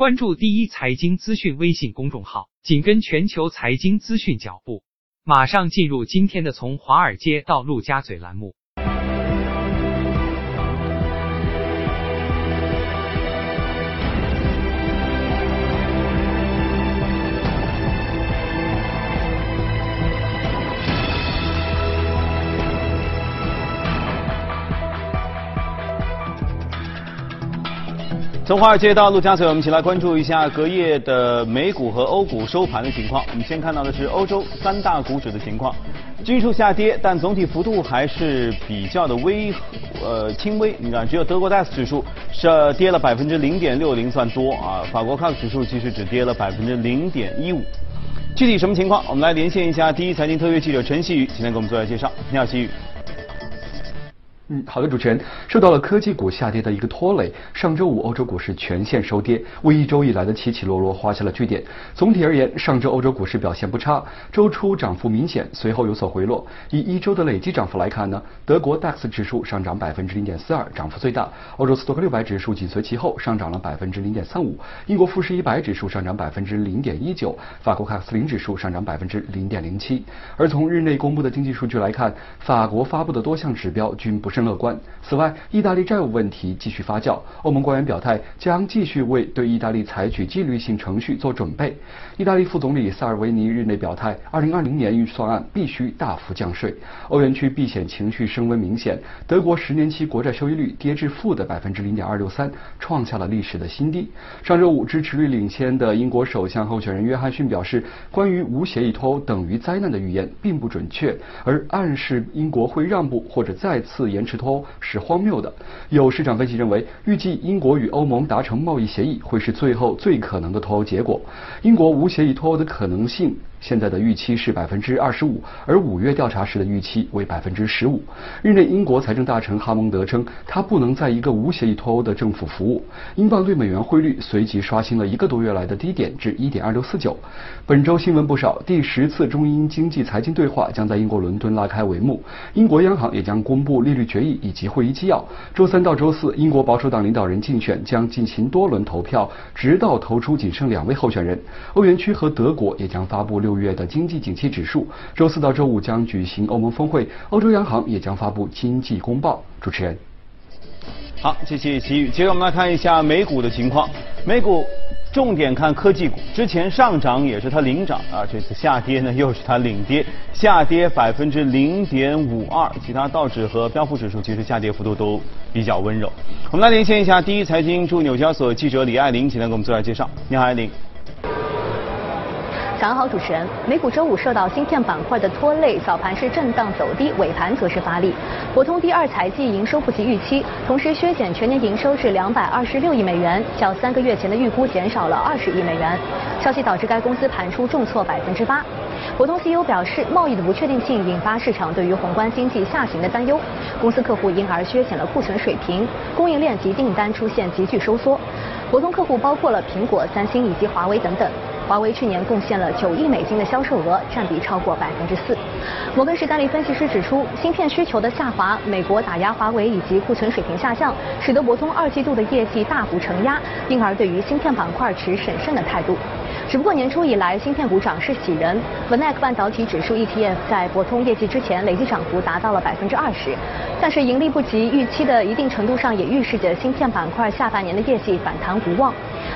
关注第一财经资讯微信公众号，紧跟全球财经资讯脚步。马上进入今天的从华尔街到陆家嘴栏目。从华尔街到陆家嘴，我们一起来关注一下隔夜的美股和欧股收盘的情况。我们先看到的是欧洲三大股指的情况，均数下跌，但总体幅度还是比较的轻微。你看，只有德国 DAX 指数是跌了0.60%，算多啊。法国 CAC 指数其实只跌了0.15%。具体什么情况？我们来连线一下第一财经特约记者陈曦宇，今天给我们做一下介绍。你好，曦宇。好的，主持人，受到了科技股下跌的一个拖累，上周五欧洲股市全线收跌，为一周以来的起起落落画下了句点。总体而言，上周欧洲股市表现不差，周初涨幅明显，随后有所回落。以一周的累计涨幅来看呢，德国 DAX 指数上涨0.42%，涨幅最大；欧洲斯托克600指数紧随其后，上涨了0.35%；英国富时100指数上涨0.19%；法国 CAC 40指数上涨0.07%。而从日内公布的经济数据来看，法国发布的多项指标均不甚乐观。此外，意大利债务问题继续发酵，欧盟官员表态将继续为对意大利采取纪律性程序做准备。意大利副总理萨尔维尼日内表态，2020年预算案必须大幅降税。欧元区避险情绪升温明显，德国10年期国债收益率跌至负的0.263%，创下了历史的新低。上周五，支持率领先的英国首相候选人约翰逊表示，关于无协议脱欧等于灾难的预言并不准确，而暗示英国会让步或者再次延迟脱欧是荒谬的。有市场分析认为，预计英国与欧盟达成贸易协议会是最后最可能的脱欧结果。英国无协议脱欧的可能性现在的预期是25%，而5月调查时的预期为15%。日内，英国财政大臣哈蒙德称，他不能在一个无协议脱欧的政府服务。英镑对美元汇率随即刷新了一个多月来的低点至1.2649。本周新闻不少，第10次中英经济财经对话将在英国伦敦拉开帷幕，英国央行也将公布利率决议以及会议纪要。周3到周4，英国保守党领导人竞选将进行多轮投票，直到投出仅剩2位候选人。欧元区和德国也将发布6月的经济景气指数，周4到周5将举行欧盟峰会，欧洲央行也将发布经济公报。主持人，好，谢谢齐宇。接着我们来看一下美股的情况，美股重点看科技股，之前上涨也是它领涨啊，这次下跌呢又是它领跌，下跌0.52%，其他道指和标普指数其实下跌幅度都比较温柔。我们来连线一下第一财经驻纽交所记者李爱玲，请来给我们做点介绍。你好，爱玲。早上好，主持人。美股周五受到芯片板块的拖累，早盘是震荡走低，尾盘则是发力。博通第2财季营收不及预期，同时削减全年营收至226亿美元，较3个月前的预估减少了20亿美元。消息导致该公司盘出重挫8%。博通 CEO 表示，贸易的不确定性引发市场对于宏观经济下行的担忧，公司客户因而削减了库存水平，供应链及订单出现急剧收缩。博通客户包括了苹果、3星以及华为等等。华为去年贡献了9亿美金的销售额，占比超过4%。摩根士丹利分析师指出，芯片需求的下滑、美国打压华为以及库存水平下降，使得博通2季度的业绩大幅承压，因而对于芯片板块持审慎的态度。只不过年初以来，芯片股涨势喜人 ，VanEck 半导体指数 ETF 在博通业绩之前累计涨幅达到了20%，但是盈利不及预期的一定程度上也预示着芯片板块下半年的业绩反弹无望。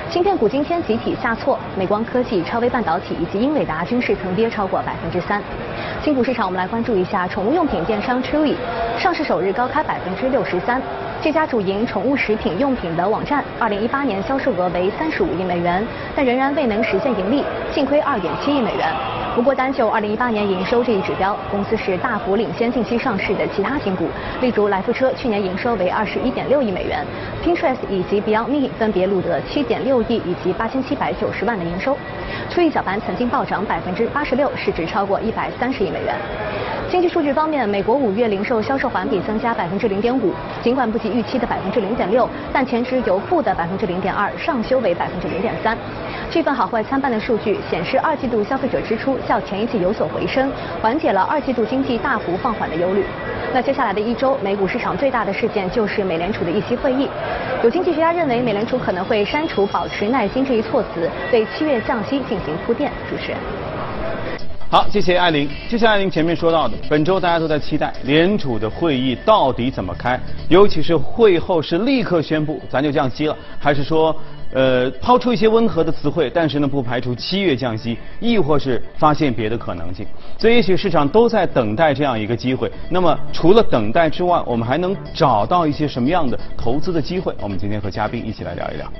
芯片股今天集体下挫，美光科技、超微半导体以及英伟达均是曾跌超过3%。新股市场，我们来关注一下宠物用品电商 Chewy， 上市首日高开63%。这家主营宠物食品用品的网站，2018年销售额为35亿美元，但仍然未能实现盈利，净亏2.7亿美元。不过单就2018年营收这一指标，公司是大幅领先近期上市的其他新股，例如来福车去年营收为21.6亿美元 ，Pinterest 以及 Beyond Meat 分别录得7.6亿以及8790万的营收。初一小盘曾经暴涨86%，市值超过130亿美元。经济数据方面，美国5月零售销售环比增加0.5%，尽管不及预期的0.6%，但前值由负的0.2%上修为0.3%。这份好坏参半的数据显示，2季度消费者支出较前一季有所回升，缓解了2季度经济大幅放缓的忧虑。那接下来的一周，美股市场最大的事件就是美联储的议息会议。有经济学家认为，美联储可能会删除“保持耐心”这一措辞，对7月降息进行铺垫。主持人。好，谢谢艾琳。就像艾琳前面说到的，本周大家都在期待联储的会议到底怎么开，尤其是会后是立刻宣布咱就降息了，还是说抛出一些温和的词汇，但是呢不排除7月降息，亦或是发现别的可能性。所以也许市场都在等待这样一个机会。那么除了等待之外，我们还能找到一些什么样的投资的机会？我们今天和嘉宾一起来聊一聊。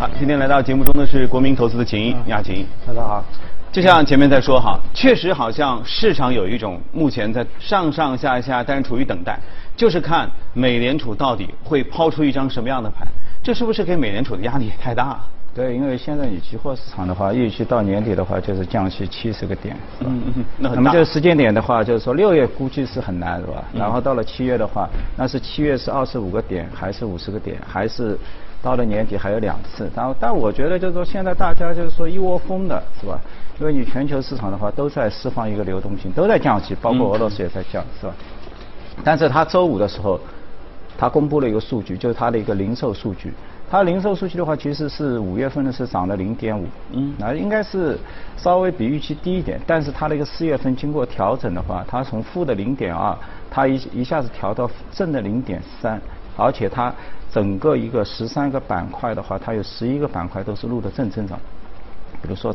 好，今天来到节目中的是国民投资的秦一，你好，秦一。大家好。就像前面在说哈，确实好像市场有一种目前在上下下，但是处于等待，就是看美联储到底会抛出一张什么样的牌。这是不是给美联储的压力也太大了？对，因为现在你期货市场的话，预期到年底的话就是降息70个点，是吧？那么这个时间点的话，就是说6月估计是很难，是吧？然后到了7月的话，那是7月是25个点，还是50个点，还是？到了年底还有2次，然后但我觉得就是说现在大家就是说一窝蜂的，是吧？因为你全球市场的话都在释放一个流动性，都在降息，包括俄罗斯也在降，是吧？但是他周五的时候，他公布了一个数据，就是他的一个零售数据。它零售数据的话，其实是5月份呢是涨了0.5，那应该是稍微比预期低一点，但是它那个4月份经过调整的话，它从负的0.2，它一下子调到正的0.3，而且它。整个一个13个板块的话，它有11个板块都是录的正增长，比如说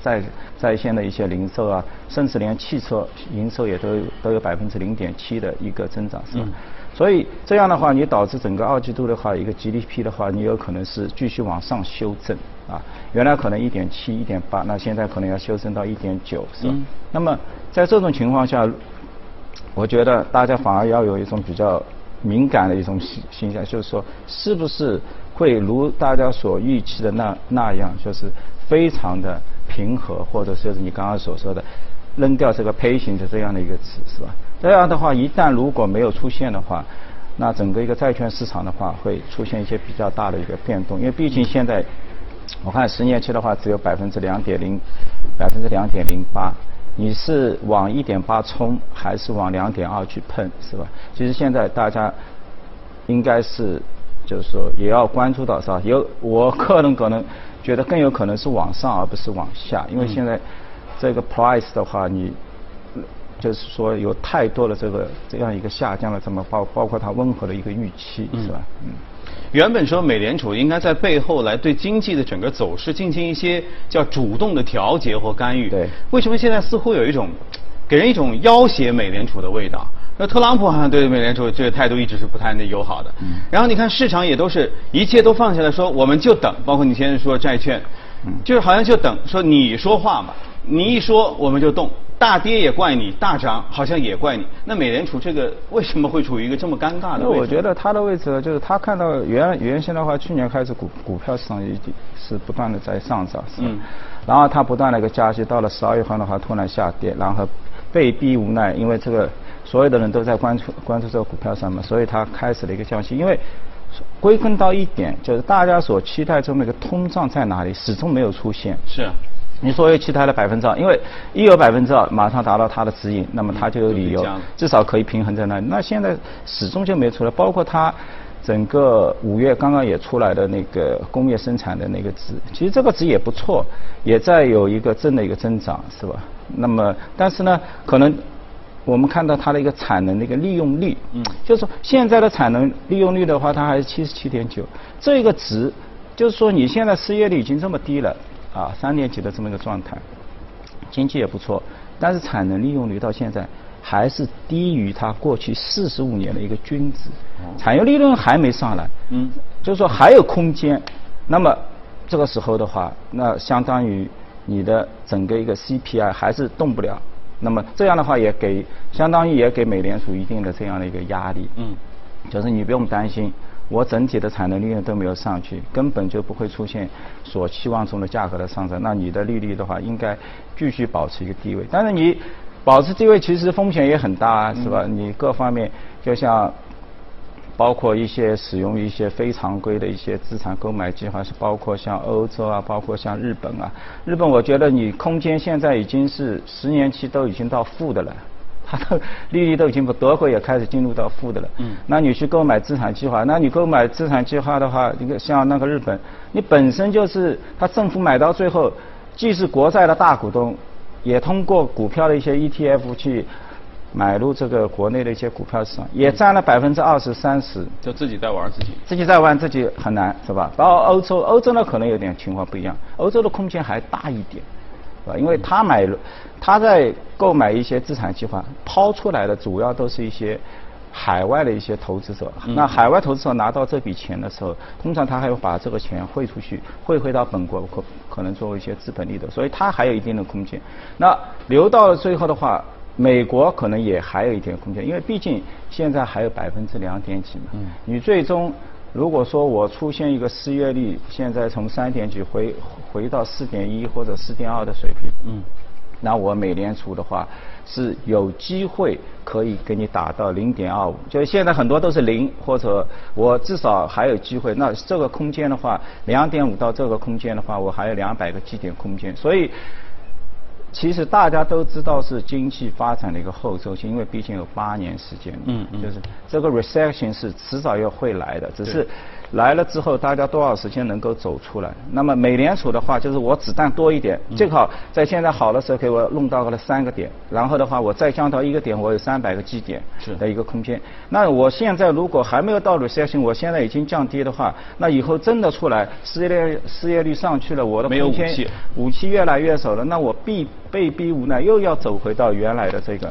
在线的一些零售啊，甚至连汽车营收也都有0.7%的一个增长，是吧？所以这样的话，你导致整个2季度的话，一个 GDP 的话，你有可能是继续往上修正啊，原来可能1.7、1.8，那现在可能要修正到1.9，是吧？那么在这种情况下，我觉得大家反而要有一种比较。敏感的一种现象，就是说，是不是会如大家所预期的那样，就是非常的平和，或者是你刚刚所说的，扔掉这个 patience 这样的一个词，是吧？这样的话，一旦如果没有出现的话，那整个一个债券市场的话，会出现一些比较大的一个变动，因为毕竟现在，我看10年期的话，只有2.08%。你是往1.8冲，还是往2.2去碰，是吧？其实现在大家应该是，就是说也要关注到，是吧？我个人可能觉得更有可能是往上而不是往下，因为现在这个 price 的话，你就是说有太多的这样一个下降了，这么包括它温和的一个预期，是吧？原本说美联储应该在背后来对经济的整个走势进行一些叫主动的调节或干预。对。为什么现在似乎有一种给人一种要挟美联储的味道？那特朗普好像对美联储这个态度一直是不太友好的。然后你看市场也都是一切都放下来说我们就等，包括你先说债券，就是好像就等说你说话嘛，你一说我们就动，大跌也怪你，大涨好像也怪你。那美联储这个为什么会处于一个这么尴尬的位置？那我觉得他的位置就是他看到原先的话，去年开始股票市场已经是不断的在上涨，是吧？然后他不断的一个加息，到了12月份的话突然下跌，然后被逼无奈，因为这个所有的人都在关注这个股票上嘛，所以他开始了一个降息，因为。归根到一点，就是大家所期待中的一个通胀在哪里，始终没有出现。是，你所有期待的2%，因为一有2%，马上达到它的指引，那么它就有理由，至少可以平衡在那里。那现在始终就没出来，包括它整个5月刚刚也出来的那个工业生产的那个值，其实这个值也不错，也在有一个正的一个增长，是吧？那么，但是呢，可能。我们看到它的一个产能的一个利用率，就是说现在的产能利用率的话，它还是77.9，这个值，就是说你现在失业率已经这么低了，啊，3年级的这么一个状态，经济也不错，但是产能利用率到现在还是低于它过去45年的一个均值，产业利润还没上来，就是说还有空间，那么这个时候的话，那相当于你的整个一个 CPI 还是动不了。那么这样的话相当于也给美联储一定的这样的一个压力，就是你不用担心，我整体的产能利润都没有上去，根本就不会出现所期望中的价格的上涨，那你的利率的话应该继续保持一个低位，但是你保持低位其实风险也很大，是吧？你各方面就像包括一些使用一些非常规的一些资产购买计划，是包括像欧洲啊，包括像日本啊。日本我觉得你空间现在已经是10年期都已经到负的了，它的利率都已经不，德国也开始进入到负的了。嗯，那你去购买资产计划，那你购买资产计划的话，你像那个日本，你本身就是它政府买到最后，既是国债的大股东，也通过股票的一些 ETF 去买入这个国内的一些股票市场，也占了20%、30%，就自己在玩自己，很难是吧？然后欧洲，呢可能有点情况不一样，欧洲的空间还大一点，是吧？因为他买，他在购买一些资产计划，抛出来的主要都是一些海外的一些投资者。那海外投资者拿到这笔钱的时候，通常他还要把这个钱汇出去，汇回到本国，可能作为一些资本利得，所以他还有一定的空间。那留到了最后的话，美国可能也还有一点空间，因为毕竟现在还有2.几%嘛。嗯。你最终如果说我出现一个失业率，现在从3.几回到4.1或者4.2的水平，嗯，那我美联储的话是有机会可以给你打到0.25，就是现在很多都是0，或者我至少还有机会。那这个空间的话，2.5到这个空间的话，我还有200个基点空间，所以。其实大家都知道是经济发展的一个后周期，因为毕竟有8年时间，就是这个 recession 是迟早要会来的，只是来了之后大家多少时间能够走出来。那么美联储的话，就是我子弹多一点，最好在现在好的时候给我弄到了3个点，然后的话我再降到1个点，我有300个基点的一个空间。那我现在如果还没有到 recession， 我现在已经降低的话，那以后真的出来失业率上去了，我的空间武器越来越少了，那我被逼无奈又要走回到原来的这个，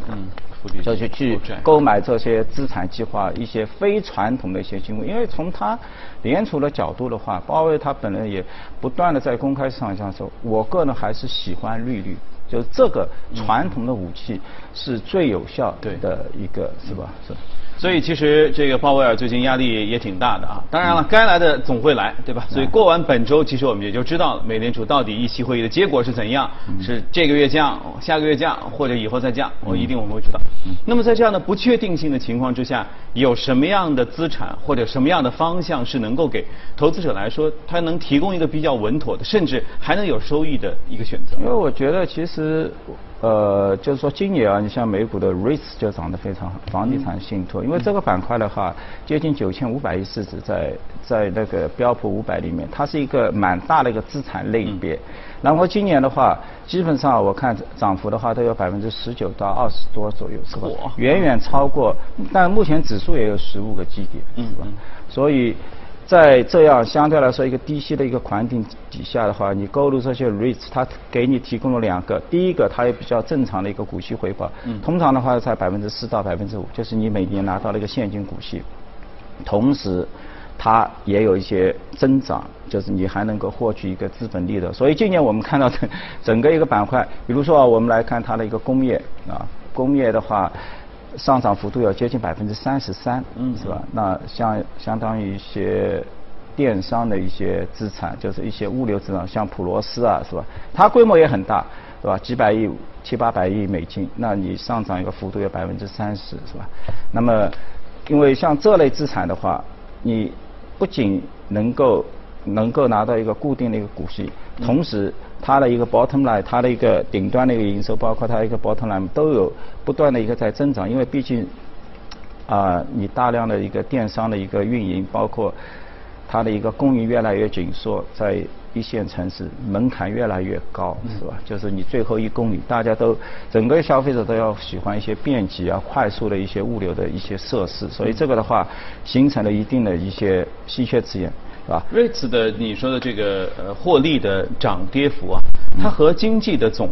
就是去购买这些资产计划，一些非传统的一些金融。因为从他联储的角度的话，鲍威尔他本人也不断的在公开市场上说，我个人还是喜欢利率，就是这个传统的武器是最有效的一个，是吧？是。所以其实这个鲍威尔最近压力也挺大的啊，当然了，该来的总会来，对吧？所以过完本周，其实我们也就知道了美联储到底议息会议的结果是怎样，是这个月降、下个月降，或者以后再降，我们会知道。那么在这样的不确定性的情况之下，有什么样的资产或者什么样的方向是能够给投资者来说，它能提供一个比较稳妥的，甚至还能有收益的一个选择？因为我觉得其实。就是说今年啊，你像美股的 REITs 就涨得非常好，房地产信托，因为这个板块的话，接近9500亿市值在那个标普500里面，它是一个蛮大的一个资产类别。然后今年的话，基本上我看涨幅的话都有19%到20多左右，是吧？远远超过，但目前指数也有15个基点，是吧？所以。在这样相对来说一个低息的一个环境底下的话，你购入这些 REITs， 它给你提供了2个，第一个它有比较正常的一个股息回报，通常的话在4%到5%，就是你每年拿到了一个现金股息，同时它也有一些增长，就是你还能够获取一个资本利得。所以今年我们看到整个一个板块，比如说我们来看它的一个工业啊，工业的话。上涨幅度要接近33%，是吧？那相当于一些电商的一些资产，就是一些物流资产，像普罗斯啊，是吧？它规模也很大，是吧？几百亿、700-800亿美金，那你上涨一个幅度有30%，是吧？那么，因为像这类资产的话，你不仅能够拿到一个固定的一个股息，同时它的一个 bottom line， 它的一个顶端的一个营收，包括它一个 bottom line 都有不断的一个在增长，因为毕竟你大量的一个电商的一个运营，包括它的一个供应越来越紧缩，在一线城市门槛越来越高，是吧？就是你最后1公里，大家都整个消费者都要喜欢一些便捷啊、快速的一些物流的一些设施，所以这个的话形成了一定的一些稀缺资源。REITs 的你说的这个获利的涨跌幅啊，它和经济的总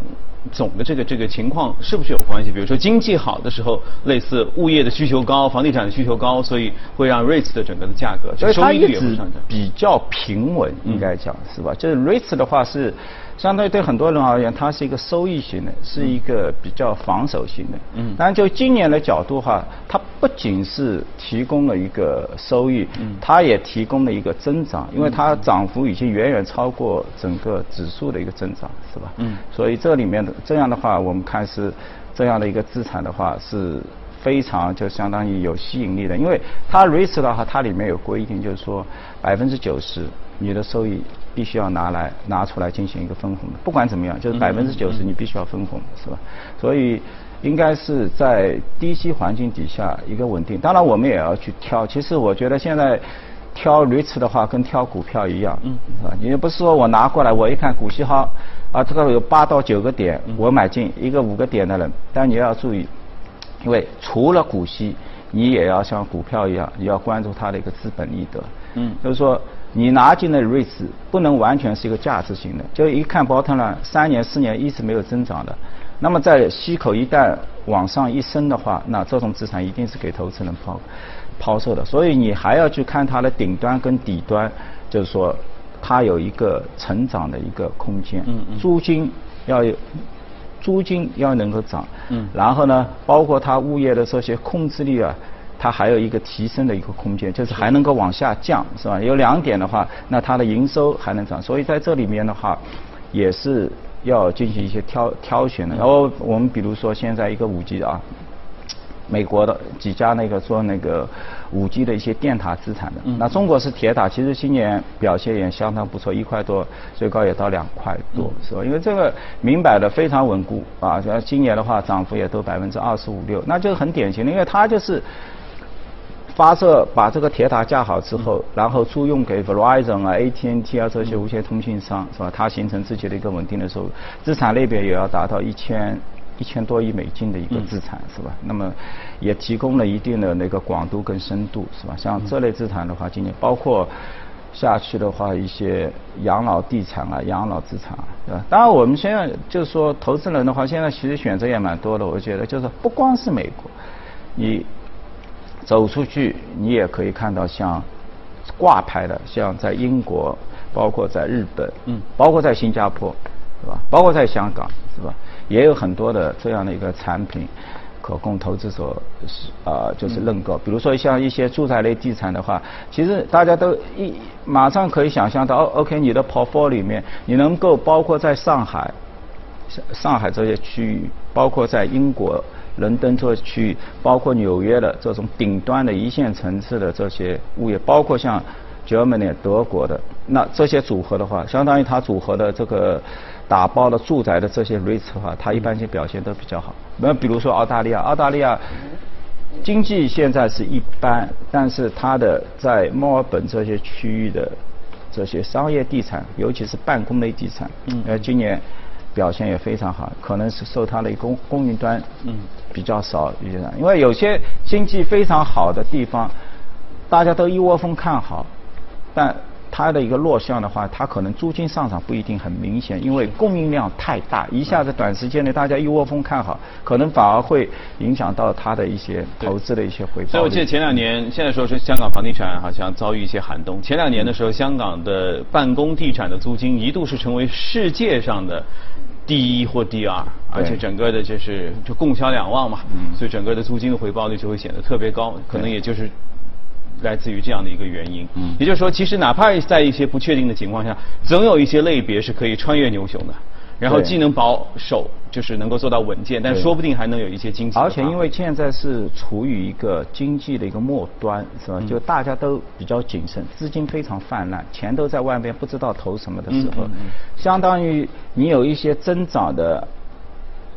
的这个情况是不是有关系？比如说经济好的时候，类似物业的需求高、房地产的需求高，所以会让 REITs 的整个的价格收益率也会上涨，比较平稳，应该讲是吧？就是 REITs 的话是，相当于对很多人而言，它是一个收益型的，是一个比较防守型的。当然就今年的角度哈，它不仅是提供了一个收益，它也提供了一个增长，因为它涨幅已经远远超过整个指数的一个增长，是吧？所以这里面的这样的话，我们看是这样的一个资产的话是非常就相当于有吸引力的，因为它 REIT 的话，它里面有规定，就是说90%你的收益必须要拿出来进行一个分红的，不管怎么样，就是90%你必须要分红，是吧？所以应该是在低息环境底下一个稳定。当然我们也要去挑，其实我觉得现在挑 REIT 的话跟挑股票一样，啊，也不是说我拿过来我一看股息好啊，这个有8到9个点，我买进一个5个点的人，但你要注意，因为除了股息，你也要像股票一样，也要关注它的一个资本利得。就是说你拿进的 REIT 不能完全是一个价值型的，就一看 bottom line 3年4年一直没有增长的，那么在息口一旦往上一升的话，那这种资产一定是给投资人抛售的，所以你还要去看它的顶端跟底端，就是说。它有一个成长的一个空间，租金要能够涨，然后呢，包括它物业的这些控制力啊，它还有一个提升的一个空间，就是还能够往下降，是吧？有2点的话，那它的营收还能涨，所以在这里面的话，也是要进行一些挑选的。然后我们比如说现在一个5G 啊。美国的几家那个做那个5G 的一些电塔资产的，那中国是铁塔，其实今年表现也相当不错，1块多，最高也到2块多，是吧？因为这个明摆的非常稳固啊，今年的话涨幅也都25%-26%，那就是很典型的，因为它就是发射把这个铁塔架好之后，然后租用给 Verizon 啊、AT&T 啊这些无线通信商，是吧？它形成自己的一个稳定的收入，资产类别也要达到1000多亿美金的一个资产，是吧？那么也提供了一定的那个广度跟深度，是吧？像这类资产的话，今年包括下去的话，一些养老地产啊、养老资产啊，对吧？当然，我们现在就是说，投资人的话，现在其实选择也蛮多的。我觉得就是不光是美国，你走出去，你也可以看到像挂牌的，像在英国，包括在日本，包括在新加坡，是吧？包括在香港，是吧？也有很多的这样的一个产品可供投资者就是认购，比如说像一些住宅类地产的话，其实大家都马上可以想象到，OK， 你的 portfolio 里面你能够包括在上海这些区域，包括在英国伦敦这些区域，包括纽约的这种顶端的一线城市的这些物业，包括像 Germany 德国的，那这些组合的话，相当于它组合的这个。打包了住宅的这些 REIT 的话，它一般性表现都比较好。那比如说澳大利亚经济现在是一般，但是它的在墨尔本这些区域的这些商业地产，尤其是办公类地产，今年表现也非常好，可能是受它的供应端比较少影响，因为有些经济非常好的地方，大家都一窝蜂看好，但。它的一个弱项的话，它可能租金上涨不一定很明显，因为供应量太大，一下子短时间内大家一窝蜂看好，可能反而会影响到它的一些投资的一些回报。所以我记得前2年，现在说是香港房地产好像遭遇一些寒冬。前2年的时候，香港的办公地产的租金一度是成为世界上的第1或第2，而且整个的就是就供销两旺嘛，所以整个的租金的回报率就会显得特别高，可能也就是。来自于这样的一个原因，也就是说，其实哪怕在一些不确定的情况下，总有一些类别是可以穿越牛熊的，然后既能保守，就是能够做到稳健，但说不定还能有一些惊喜。而且因为现在是处于一个经济的一个末端，是吧？就大家都比较谨慎，资金非常泛滥，钱都在外面不知道投什么的时候，相当于你有一些增长的。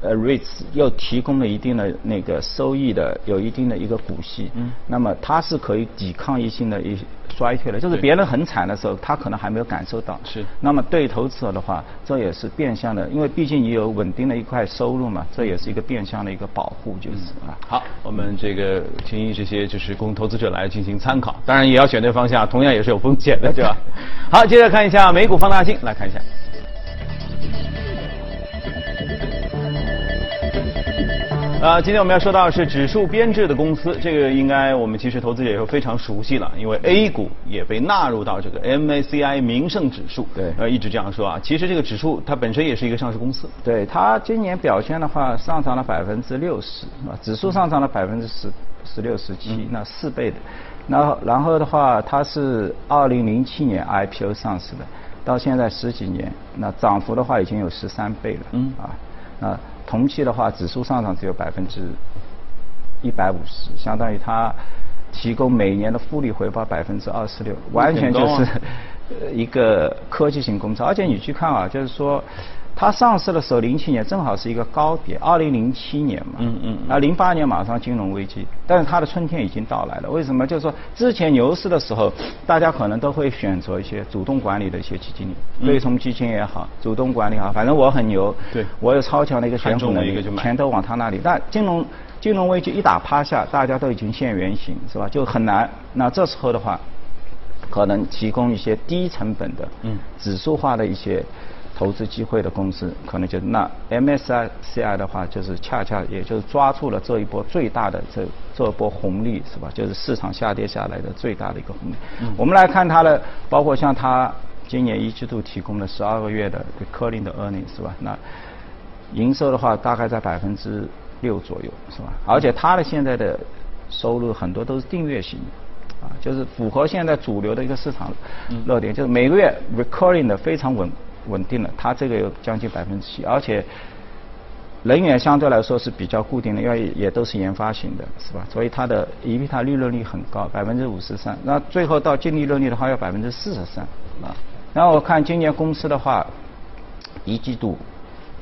REIT 又提供了一定的那个收益的，有一定的一个股息，那么它是可以抵抗一性的一衰退的，就是别人很惨的时候，他可能还没有感受到。是。那么对投资者的话，这也是变相的，因为毕竟你有稳定的一块收入嘛，这也是一个变相的一个保护，就是啊。好，我们这个建议这些就是供投资者来进行参考，当然也要选对方向，同样也是有风险的，对吧？好，接着看一下美股放大镜，来看一下。今天我们要说到是指数编制的公司，这个应该我们其实投资者也是非常熟悉了，因为 A 股也被纳入到这个 MSCI 名胜指数。对，一直这样说啊。其实这个指数它本身也是一个上市公司。对，它今年表现的话，上涨了60%，指数上涨了16%-17%，那4倍的。然后的话，它是2007年 IPO 上市的，到现在10几年，那涨幅的话已经有13倍了。那同期的话，指数上涨只有150，相当于它提供每年的复利回报26%，完全就是一个科技型公司。而且你去看啊，就是说它上市的时候07年正好是一个高点，2007年嘛，啊08年马上金融危机，但是它的春天已经到来了。为什么？就是说之前牛市的时候，大家可能都会选择一些主动管理的一些基金，对冲基金也好，主动管理也好，反正我很牛，对我有超强的一个选股能力，钱都往它那里。但金融危机一打趴下，大家都已经现原形，是吧？就很难。那这时候的话，可能提供一些低成本的、指数化的一些投资机会的公司，可能就是那 MSCI 的话，就是恰恰也就是抓住了这一波最大的这波红利，是吧？就是市场下跌下来的最大的一个红利。我们来看它的，包括像它今年1季度提供了12个月的 recurring 的 earnings， 是吧？那营收的话，大概在6%左右，是吧？而且它的现在的收入很多都是订阅型，啊，就是符合现在主流的一个市场热点，就是每个月 recurring 的非常稳定了，它这个有将近7%，而且人员相对来说是比较固定的，因为也都是研发型的，是吧？所以它的EBITDA利润率很高，53%，那最后到净利润率的话要43%啊。然后我看今年公司的话，1季度。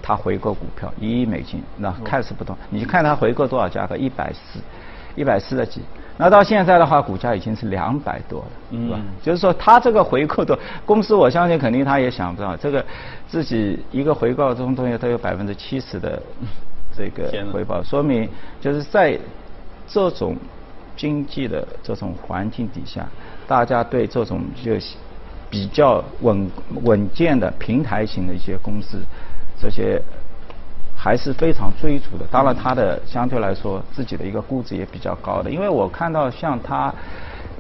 他回购股票$1亿，那看似不多，你看他回购多少价格？140.几。那到现在的话，股价已经是200多了，是吧？就是说他这个回购的公司，我相信肯定他也想不到，这个自己一个回购中东西都有70%的这个回报，说明就是在这种经济的这种环境底下，大家对这种就比较稳健的平台型的一些公司，这些还是非常追逐的。当然它的相对来说自己的一个估值也比较高的，因为我看到像它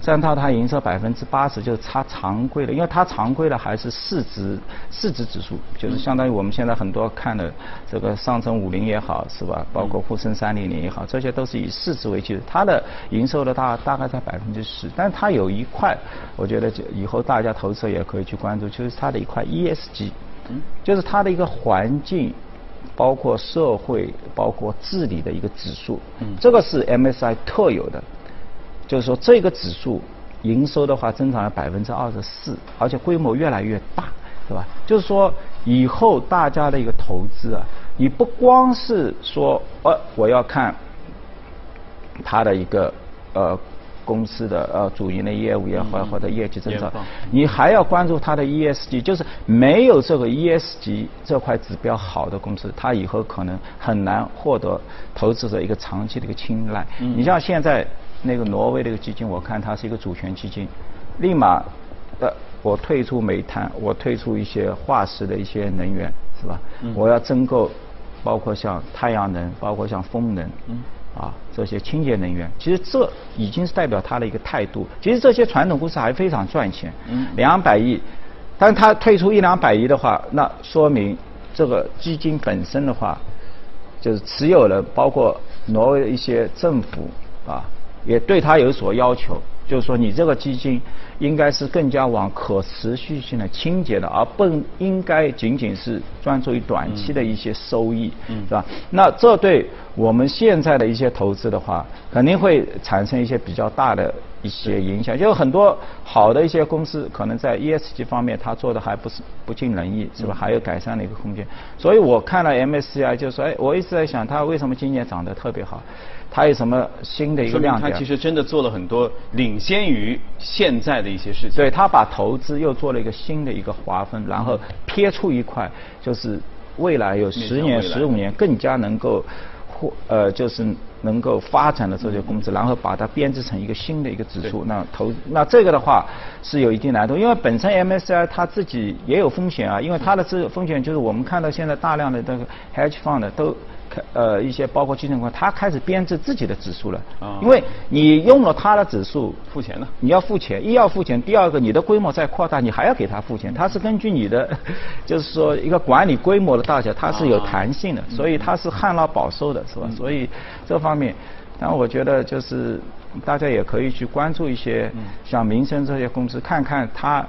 占到它营收80%，就是它常规的，因为它常规的还是市值指数，就是相当于我们现在很多看的这个上证50也好，是吧？包括沪深300也好，这些都是以市值为基础。它的营收的大概在10%，但它有一块，我觉得以后大家投资者也可以去关注，就是它的一块 ESG。就是它的一个环境，包括社会，包括治理的一个指数，这个是 MSCI 特有的，就是说这个指数营收的话增长了24%，而且规模越来越大，是吧？就是说以后大家的一个投资啊，你不光是说我要看它的一个公司的主营的业务也好，或者业绩增长，你还要关注它的 ESG。就是没有这个 ESG 这块指标好的公司，它以后可能很难获得投资者一个长期的一个青睐。你像现在那个挪威的一个基金，我看它是一个主权基金，立马我退出煤炭，我退出一些化石的一些能源，是吧？我要增购，包括像太阳能，包括像风能。啊，这些清洁能源，其实这已经是代表他的一个态度。其实这些传统公司还非常赚钱，200亿，但他退出100-200亿的话，那说明这个基金本身的话，就是持有人，包括挪威的一些政府啊，也对他有所要求，就是说你这个基金应该是更加往可持续性的、清洁的，而不应该仅仅是专注于短期的一些收益，是吧？那这对我们现在的一些投资的话，肯定会产生一些比较大的一些影响。就很多好的一些公司，可能在 ESG 方面它做的还不尽人意，是吧？还有改善的一个空间。所以我看了 MSCI 就说，我一直在想它为什么今年涨得特别好，它有什么新的一个亮点？它其实真的做了很多领先于现在的一些事情。对，它把投资又做了一个新的一个划分，然后撇出一块，就是未来有10年、15年更加能够就是能够发展的这些公司，然后把它编制成一个新的一个指数。那这个的话是有一定难度，因为本身 MSCI 它自己也有风险啊，因为它的这个风险就是我们看到现在大量的这个 hedge fund 的都一些包括基金公司，它开始编制自己的指数了，因为你用了它的指数付钱了，你要付钱，要付钱，第二个你的规模再扩大，你还要给它付钱，它是根据你的就是说一个管理规模的大小，它是有弹性的，所以它是旱涝保收的，是吧？所以这方面，但我觉得就是大家也可以去关注一些像民生这些公司，看看它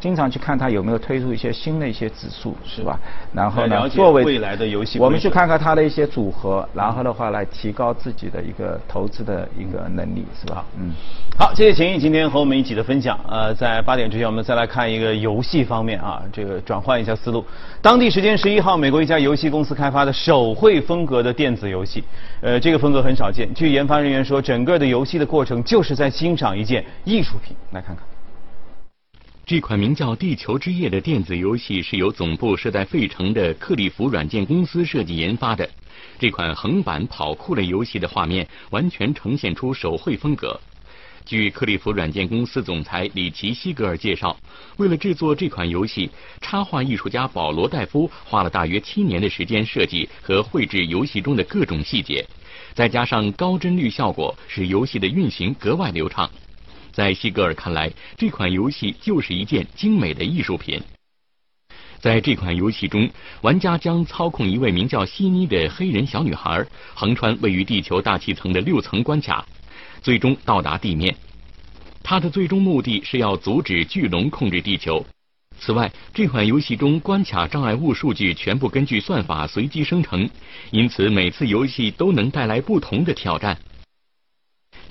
经常去看它有没有推出一些新的一些指数，是吧？然后呢，作为未来的游戏，我们去看看它的一些组合，然后的话来提高自己的一个投资的一个能力，是吧？嗯。好，谢谢秦毅今天和我们一起的分享。在8点之前，我们再来看一个游戏方面啊，这个转换一下思路。当地时间11号，美国一家游戏公司开发的手绘风格的电子游戏，这个风格很少见。据研发人员说，整个的游戏的过程就是在欣赏一件艺术品。来看看。这款名叫《地球之夜》的电子游戏是由总部设在费城的克利夫软件公司设计研发的。这款横版跑酷类游戏的画面完全呈现出手绘风格。据克利夫软件公司总裁里奇·希格尔介绍，为了制作这款游戏，插画艺术家保罗·戴夫花了大约7年的时间设计和绘制游戏中的各种细节，再加上高帧率效果，使游戏的运行格外流畅。在希格尔看来，这款游戏就是一件精美的艺术品。在这款游戏中，玩家将操控一位名叫悉尼的黑人小女孩，横穿位于地球大气层的6层关卡，最终到达地面。她的最终目的是要阻止巨龙控制地球。此外，这款游戏中关卡障碍物数据全部根据算法随机生成，因此每次游戏都能带来不同的挑战。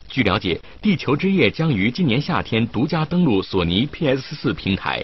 据了解，《地球之夜》将于今年夏天独家登陆索尼 PS4 平台。